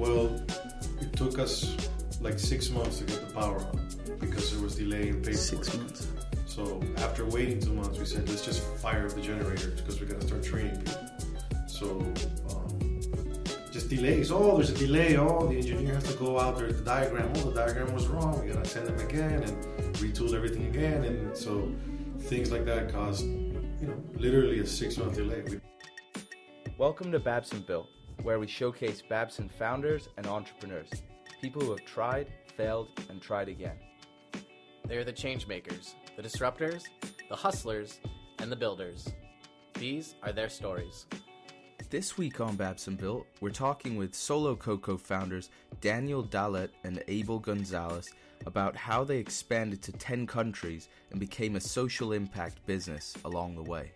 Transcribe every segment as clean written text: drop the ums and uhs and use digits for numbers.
Well, it took us like 6 months to get the power on because there was delay in paperwork. 6 months. So after waiting 2 months, we said, let's just fire up the generators because we're going to start training people. So just delays. Oh, there's a delay. Oh, the engineer has to go out. There's the diagram. Oh, the diagram was wrong. We got to send them again and retool everything again. And so things like that caused, you know, literally a 6 month delay. Welcome to Babson Built, where we showcase Babson founders and entrepreneurs, people who have tried, failed, and tried again. They're the change makers, the disruptors, the hustlers, and the builders. These are their stories. This week on Babson Built, we're talking with SoloCoco founders Daniel Dalet and Abel Gonzalez about how they expanded to 10 countries and became a social impact business along the way.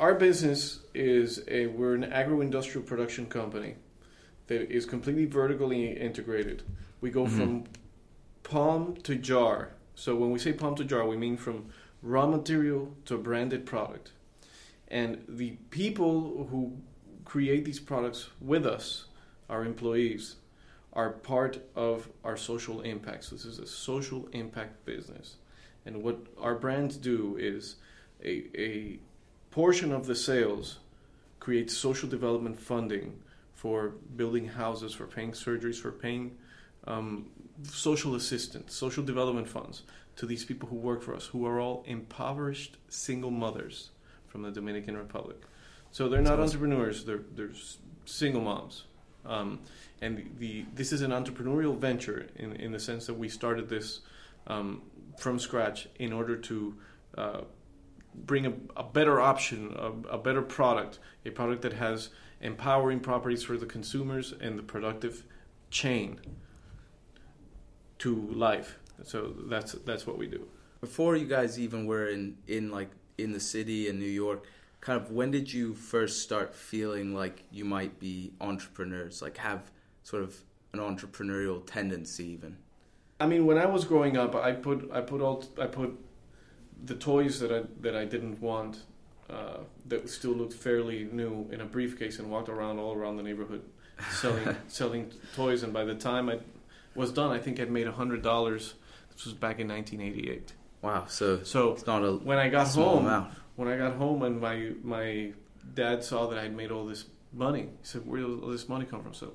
Our business is we're an agro-industrial production company that is completely vertically integrated. We go from palm to jar. So when we say palm to jar, we mean from raw material to a branded product. And the people who create these products with us, our employees, are part of our social impacts. So this is a social impact business. And what our brands do is a portion of the sales creates social development funding for building houses, for paying surgeries, for paying social assistance, social development funds to these people who work for us, who are all impoverished single mothers from the Dominican Republic. So they're not entrepreneurs, they're single moms. And this is an entrepreneurial venture in the sense that we started this from scratch in order to bring a better option, a better product, a product that has empowering properties for the consumers and the productive chain to life. So that's what we do. Before you guys even were in the city in New York, kind of when did you first start feeling like you might be entrepreneurs, like have sort of an entrepreneurial tendency even? I mean, when I was growing up, I put the toys that I didn't want, that still looked fairly new, in a briefcase and walked around all around the neighborhood selling toys. And by the time I was done, I think I'd made $100. This was back in 1988. Wow! So it's not when I got home. Amount. When I got home and my dad saw that I'd made all this money, he said, "Where did all this money come from?" So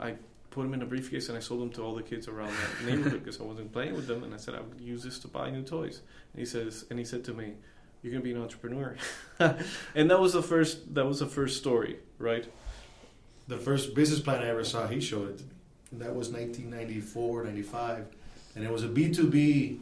I put them in a briefcase and I sold them to all the kids around that neighborhood because I wasn't playing with them, and I said I would use this to buy new toys. And he said to me, "You're gonna be an entrepreneur." And that was the first story, right? The first business plan I ever saw, he showed it to me. And that was 1994, 95, and it was a B2B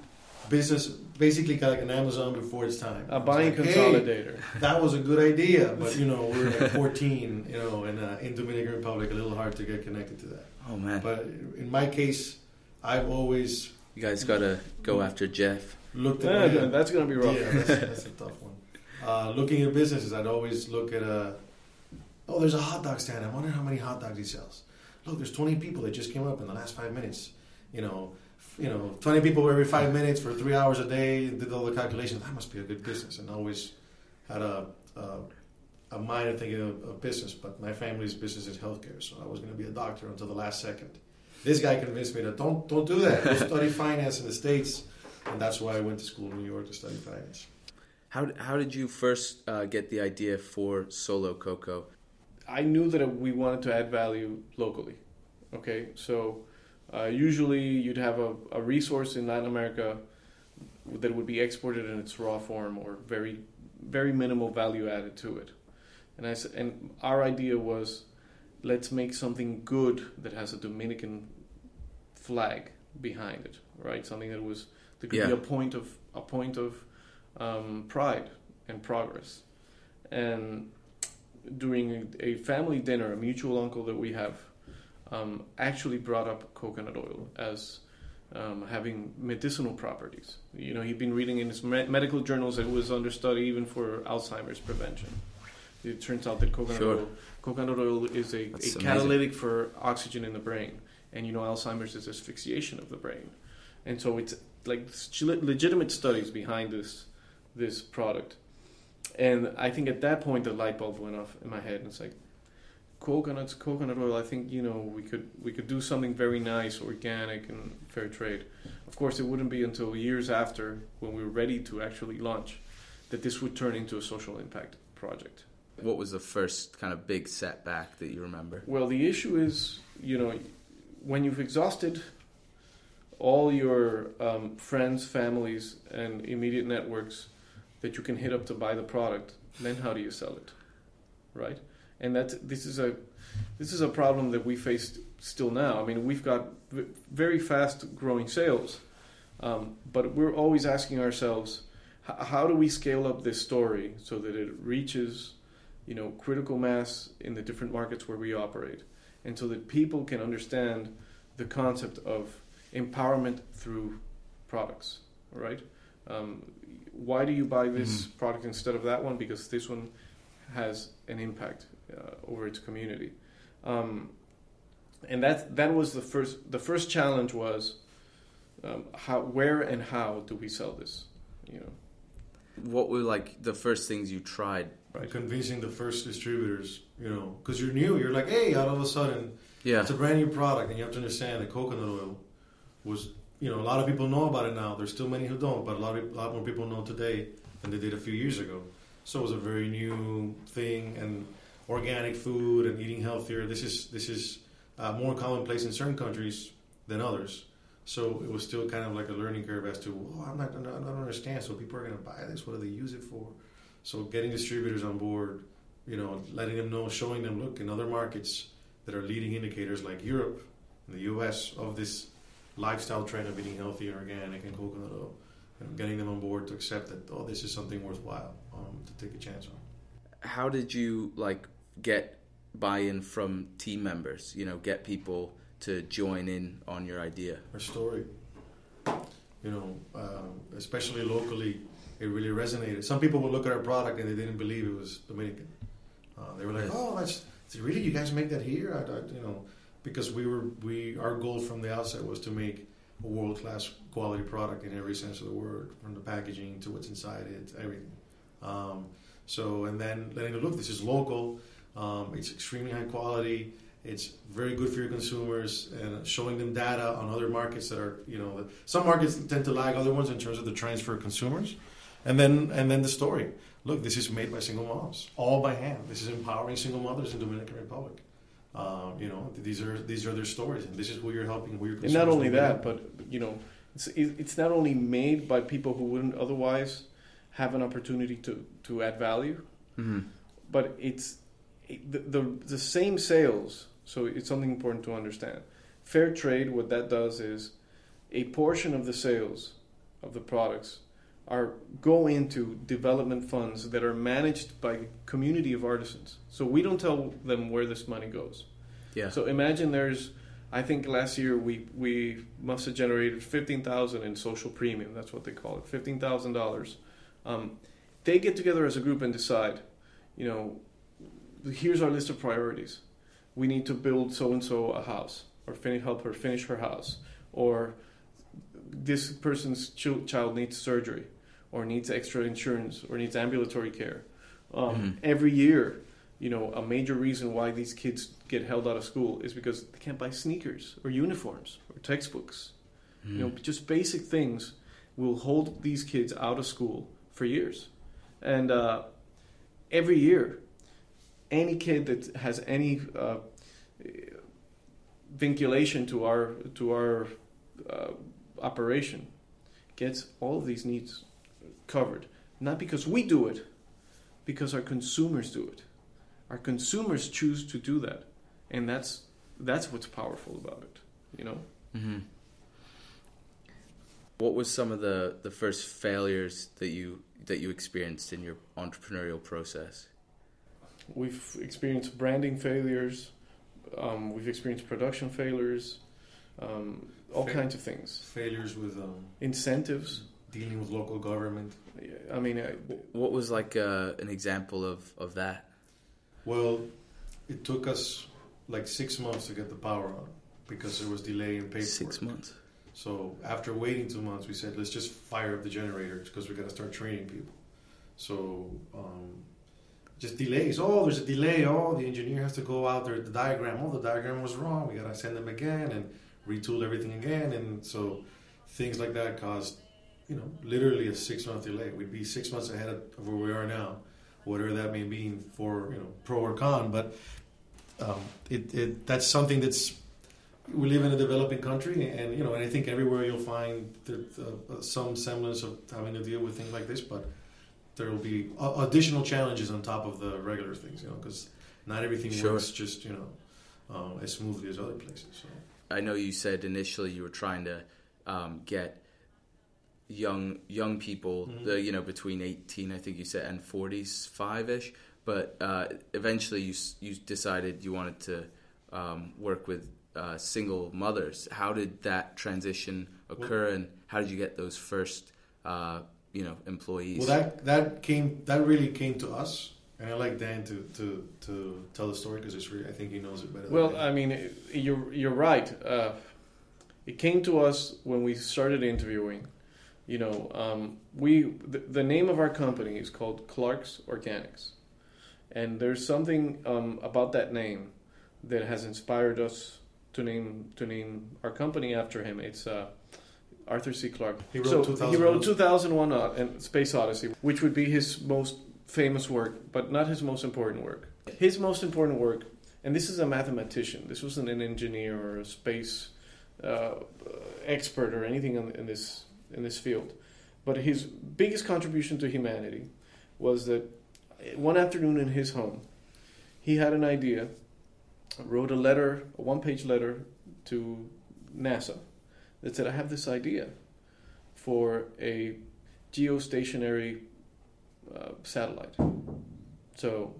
business, basically kind of like an Amazon before its time. A buying consolidator. Hey, that was a good idea, but we were like 14, and in Dominican Republic, a little hard to get connected to that. Oh man! But in my case, I've always you guys gotta go after Jeff. Looked at that's gonna be rough. Yeah, that's a tough one. Looking at businesses, I'd always look at there's a hot dog stand. I wonder how many hot dogs he sells. Look, there's 20 people that just came up in the last 5 minutes. 20 people every 5 minutes for 3 hours a day, did all the calculations. That must be a good business. And always had a mind of thinking of business. But my family's business is healthcare, so I was going to be a doctor until the last second. This guy convinced me that don't do that. Go study finance in the States. And that's why I went to school in New York to study finance. How did you first get the idea for SoloCoco? I knew that we wanted to add value locally. Okay, so usually you'd have a resource in Latin America that would be exported in its raw form or very, very minimal value added to it. And our idea was, let's make something good that has a Dominican flag behind it, right? Something that could be a point of pride and progress. And during a family dinner, a mutual uncle that we have actually brought up coconut oil as having medicinal properties. He'd been reading in his medical journals that it was under study even for Alzheimer's prevention. It turns out that coconut oil is a catalytic for oxygen in the brain. And Alzheimer's is asphyxiation of the brain. And so it's like legitimate studies behind this product. And I think at that point the light bulb went off in my head, and it's like, coconuts, coconut oil. I think, you know, we could do something very nice, organic and fair trade. Of course, it wouldn't be until years after, when we were ready to actually launch, that this would turn into a social impact project. What was the first kind of big setback that you remember? Well, the issue is, you know, when you've exhausted all your friends, families, and immediate networks that you can hit up to buy the product, then how do you sell it, right? And this is a problem that we face still now. I mean, we've got very fast-growing sales, but we're always asking ourselves, how do we scale up this story so that it reaches, you know, critical mass in the different markets where we operate, and so that people can understand the concept of empowerment through products, right? Why do you buy this product instead of that one? Because this one has an impact over its community, and that was the first challenge was how do we sell this? You know, what were like the first things you tried? Right. Convincing the first distributors, you know, because you're new, you're like, hey, all of a sudden, it's a brand new product, and you have to understand that coconut oil was, you know, a lot of people know about it now. There's still many who don't, but a lot more people know today than they did a few years ago. So it was a very new thing, and organic food and eating healthier. This is more commonplace in certain countries than others. So it was still kind of like a learning curve as to, well, I don't understand. So people are going to buy this. What do they use it for? So getting distributors on board, you know, letting them know, showing them, look, in other markets that are leading indicators like Europe and the U.S. of this lifestyle trend of eating healthy and organic and coconut oil. And getting them on board to accept that, oh, this is something worthwhile to take a chance on. How did you get buy-in from team members? You know, get people to join in on your idea. Our story, you know, especially locally, it really resonated. Some people would look at our product and they didn't believe it was Dominican. They were like, "Oh, that's really, you guys make that here?" Because our goal from the outset was to make a world-class quality product in every sense of the word, from the packaging to what's inside it, everything. And then letting it look, this is local, it's extremely high quality, it's very good for your consumers, and showing them data on other markets that are, you know, some markets tend to lag other ones in terms of the trends for consumers. And then the story. Look, this is made by single moms, all by hand. This is empowering single mothers in Dominican Republic. You know, these are their stories, and this is who you're helping, who you're consumers. And not only that, but, you know, it's not only made by people who wouldn't otherwise have an opportunity to add value, but it's the same sales. So it's something important to understand. Fair trade, what that does is a portion of the sales of the products go into development funds that are managed by a community of artisans. So we don't tell them where this money goes. Yeah. So imagine I think last year we must have generated $15,000 in social premium. That's what they call it, $15,000. They get together as a group and decide, you know, here's our list of priorities. We need to build so-and-so a house, or help her finish her house, or this person's child needs surgery, or needs extra insurance, or needs ambulatory care. Every year, you know, a major reason why these kids get held out of school is because they can't buy sneakers or uniforms or textbooks. You know, just basic things will hold these kids out of school for years. And every year, any kid that has any vinculation to our operation gets all of these needs covered. Not because we do it, because our consumers do it. Our consumers choose to do that, and that's what's powerful about it, you know. What was some of the first failures that you experienced in your entrepreneurial process? We've experienced branding failures. We've experienced production failures. All kinds of things. Failures with incentives. Dealing with local government. I mean, what was an example of that? Well, it took us 6 months to get the power on because there was delay in paperwork. 6 months. So after waiting 2 months, we said, let's just fire up the generators because we're going to start training people. So just delays. Oh, there's a delay. Oh, the engineer has to go out there. The diagram. Oh, the diagram was wrong. We got to send them again and retool everything again. And so things like that caused, you know, literally a 6-month delay. We'd be 6 months ahead of where we are now, whatever that may mean for, you know, pro or con. But that's something that's, we live in a developing country, and, you know, and I think everywhere you'll find some semblance of having to deal with things like this, but there will be additional challenges on top of the regular things, you know, because not everything works just, you know, as smoothly as other places. So. I know you said initially you were trying to get young people, mm-hmm. You know, between 18, I think you said, and 45-ish, but eventually you decided you wanted to work with single mothers. How did that transition occur, and how did you get those first employees? Well, that really came to us, and I like Dan to tell the story because it's really, I think he knows it better. Well, than I mean, you're right. It came to us when we started interviewing. You know, the name of our company is called Clarke's Organics, and there's something about that name that has inspired us to name our company after him. It's Arthur C. Clarke. He wrote 2001 and Space Odyssey, which would be his most famous work, but not his most important work. His most important work, and this is a mathematician. This wasn't an engineer or a space expert or anything in this field. But his biggest contribution to humanity was that one afternoon in his home, he had an idea, wrote a one-page letter to NASA that said, I have this idea for a geostationary satellite. So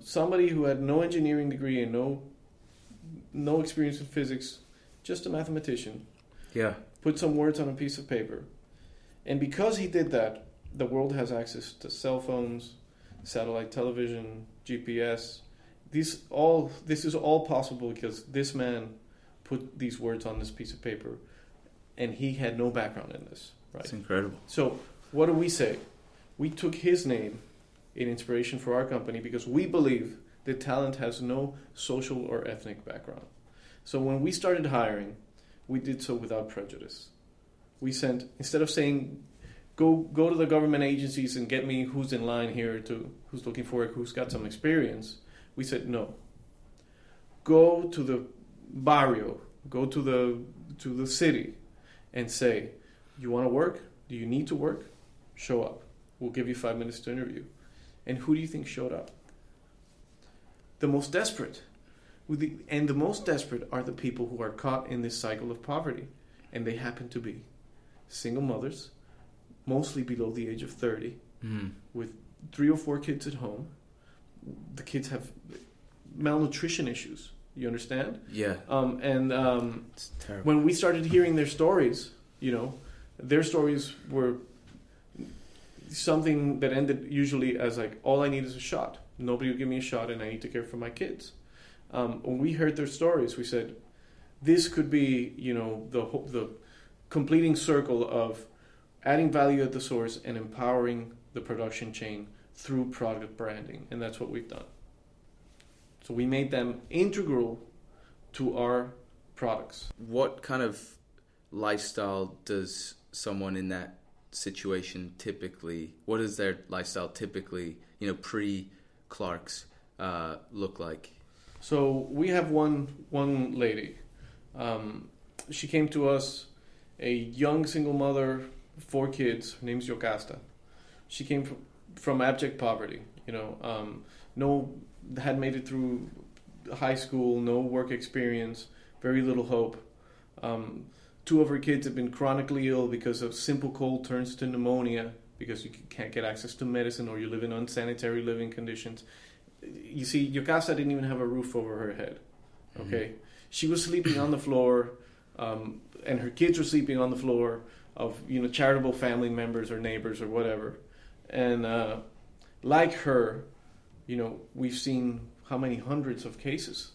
somebody who had no engineering degree and no experience in physics, just a mathematician, put some words on a piece of paper. And because he did that, the world has access to cell phones, satellite television, GPS. This is all possible because this man put these words on this piece of paper, and he had no background in this. Right? It's incredible. So what do we say? We took his name in inspiration for our company because we believe that talent has no social or ethnic background. So when we started hiring, we did so without prejudice. We sent, instead of saying, go to the government agencies and get me who's in line here, to who's looking for it, who's got some experience, we said, no, go to the barrio, go to the city and say, you want to work? Do you need to work? Show up. We'll give you 5 minutes to interview. And who do you think showed up? The most desperate. And the most desperate are the people who are caught in this cycle of poverty. And they happen to be single mothers, mostly below the age of 30, with 3 or 4 kids at home. The kids have malnutrition issues. You understand? Yeah. It's terrible. When we started hearing their stories, you know, their stories were something that ended usually as like, all I need is a shot. Nobody will give me a shot, and I need to care for my kids. When we heard their stories, we said, this could be, you know, the completing circle of adding value at the source and empowering the production chain through product branding, and that's what we've done. So we made them integral to our products. What kind of lifestyle does someone in that situation typically, what does their lifestyle typically, you know, pre-Clarke's look like? So we have one lady. She came to us, a young single mother, 4 kids, her name's Yocasta. She came from abject poverty, you know, had made it through high school, no work experience, very little hope. 2 of her kids have been chronically ill because a simple cold turns to pneumonia because you can't get access to medicine or you live in unsanitary living conditions. You see, Yocasta didn't even have a roof over her head, okay? Mm-hmm. She was sleeping on the floor, and her kids were sleeping on the floor of, you know, charitable family members or neighbors or whatever. And like her, you know, we've seen how many hundreds of cases.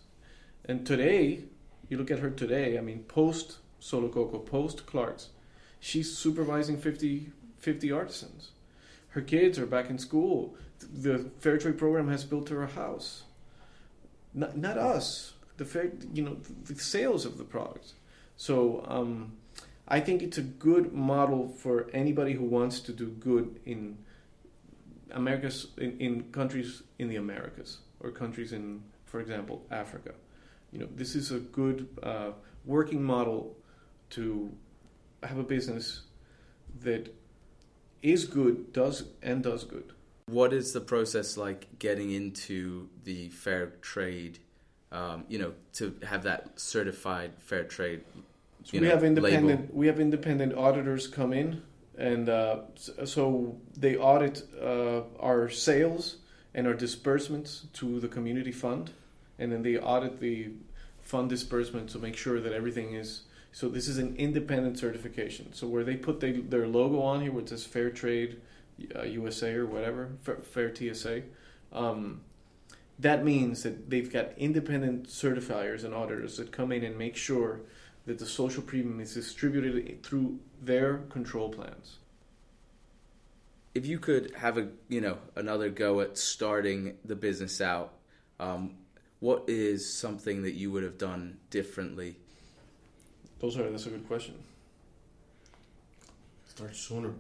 And today, you look at her today, I mean, post SoloCoco, post Clarke's, she's supervising 50 artisans. Her kids are back in school. The fair trade program has built her a house. Not us. The sales of the product. So I think it's a good model for anybody who wants to do good in Americas, in countries in the Americas, or countries in, for example, Africa. This is a good working model to have a business that is good, does good. What is the process like getting into the fair trade? To have that certified fair trade. We have independent auditors come in, and so they audit our sales and our disbursements to the community fund, and then they audit the fund disbursement to make sure that everything is. So this is an independent certification. So where they put their logo on here, which says Fair Trade USA or whatever, Fair TSA, that means that they've got independent certifiers and auditors that come in and make sure that the social premium is distributed through their control plans. If you could have another go at starting the business out, what is something that you would have done differently? That's a good question. Start sooner.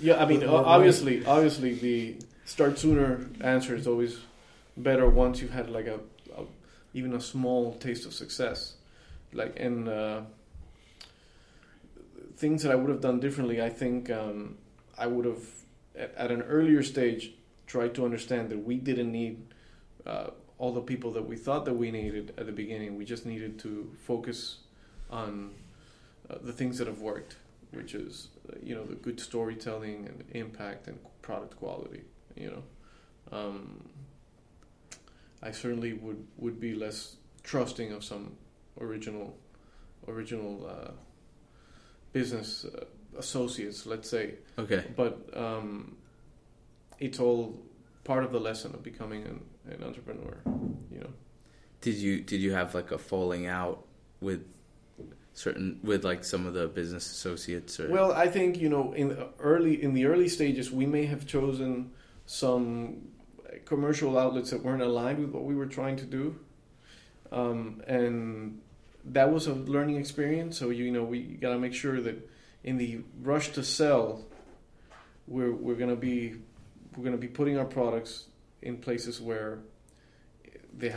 Yeah, I mean, obviously, the start sooner answer is always better once you've had like even a small taste of success. Things that I would have done differently, I think I would have at an earlier stage tried to understand that we didn't need all the people that we thought that we needed at the beginning. We just needed to focus on the things that have worked, which is the good storytelling and impact and product quality. I certainly would be less trusting of some original business associates, let's say. Okay. But it's all part of the lesson of becoming an entrepreneur. Did you have like a falling out with some of the business associates? Or? Well, I think in the early stages we may have chosen some commercial outlets that weren't aligned with what we were trying to do, and that was a learning experience. So we got to make sure that in the rush to sell, we're gonna be putting our products in places where they're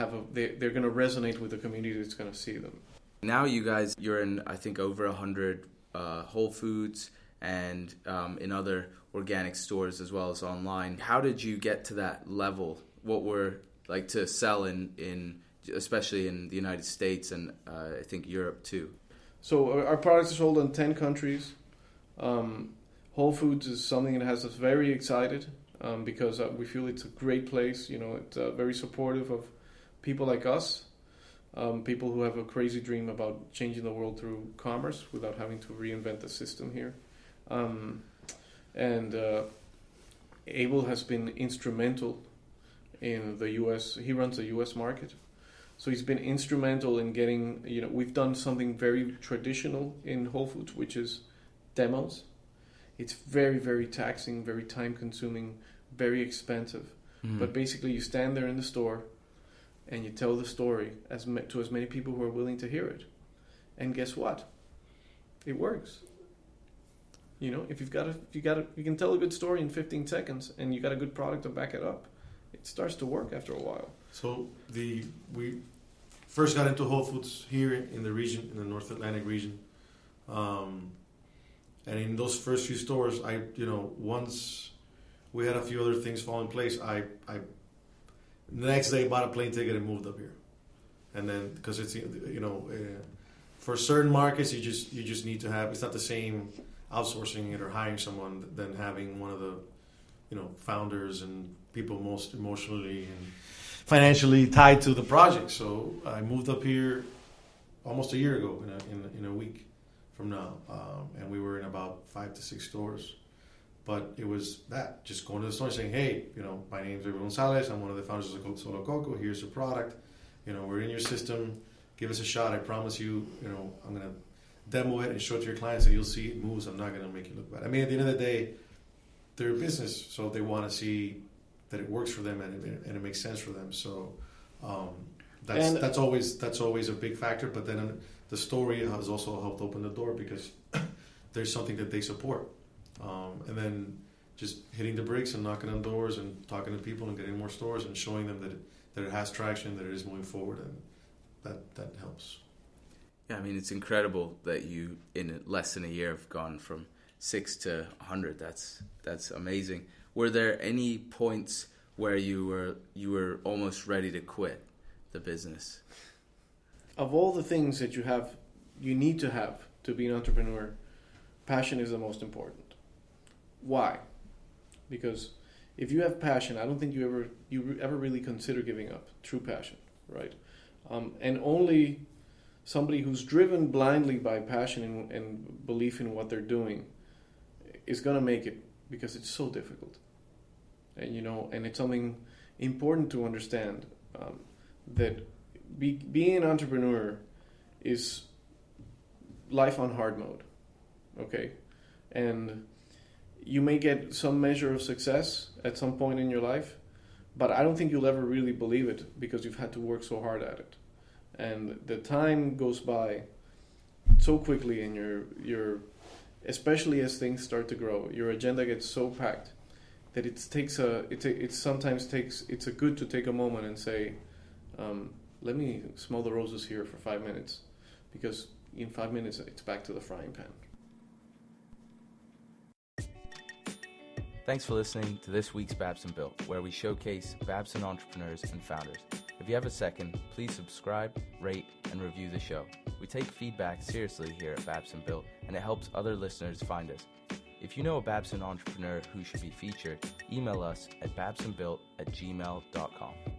gonna resonate with the community that's gonna see them. Now you guys, you're in, I think, over 100 Whole Foods and in other organic stores as well as online. How did you get to that level? What were, to sell in especially in the United States and I think Europe too? So our products are sold in 10 countries. Whole Foods is something that has us very excited because we feel it's a great place. It's very supportive of people like us. People who have a crazy dream about changing the world through commerce without having to reinvent the system here. And Abel has been instrumental in the U.S. He runs the U.S. market. So he's been instrumental in getting, we've done something very traditional in Whole Foods, which is demos. It's very, very taxing, very time-consuming, very expensive. Mm-hmm. But basically you stand there in the store and you tell the story to as many people who are willing to hear it. And guess what? It works. You can tell a good story in 15 seconds and you got a good product to back it up. It starts to work after a while. So we first got into Whole Foods here in the region, in the North Atlantic region. And in those first few stores, once we had a few other things fall in place, I the next day, bought a plane ticket and moved up here, and then because it's for certain markets you just need to have. It's not the same outsourcing it or hiring someone than having one of the founders and people most emotionally and financially tied to the project. So I moved up here almost a year ago in a week from now, and we were in about 5 to 6 stores. But it was that, just going to the store and saying, hey, my name is Abel Gonzalez. I'm one of the founders of SoloCoco. Here's your product. We're in your system. Give us a shot. I promise you, I'm going to demo it and show it to your clients and you'll see it moves. I'm not going to make you look bad. I mean, at the end of the day, their business, so they want to see that it works for them and it makes sense for them. So that's always a big factor. But then the story has also helped open the door because there's something that they support, and then just hitting the bricks and knocking on doors and talking to people and getting more stores and showing them that it has traction, that it is moving forward, and that helps. Yeah, I mean, it's incredible that you, in less than a year, have gone from 6 to 100. That's amazing. Were there any points where you were almost ready to quit the business? Of all the things that you need to have to be an entrepreneur, passion is the most important. Why? Because if you have passion, I don't think you ever really consider giving up true passion, right? And only somebody who's driven blindly by passion and belief in what they're doing is going to make it, because it's so difficult. And and it's something important to understand, that being an entrepreneur is life on hard mode, okay? And you may get some measure of success at some point in your life, but I don't think you'll ever really believe it because you've had to work so hard at it. And the time goes by so quickly, and your especially as things start to grow, your agenda gets so packed that it's good to take a moment and say, let me smell the roses here for 5 minutes, because in 5 minutes it's back to the frying pan. Thanks for listening to this week's Babson Built, where we showcase Babson entrepreneurs and founders. If you have a second, please subscribe, rate, and review the show. We take feedback seriously here at Babson Built, and it helps other listeners find us. If you know a Babson entrepreneur who should be featured, email us at babsonbuilt@gmail.com.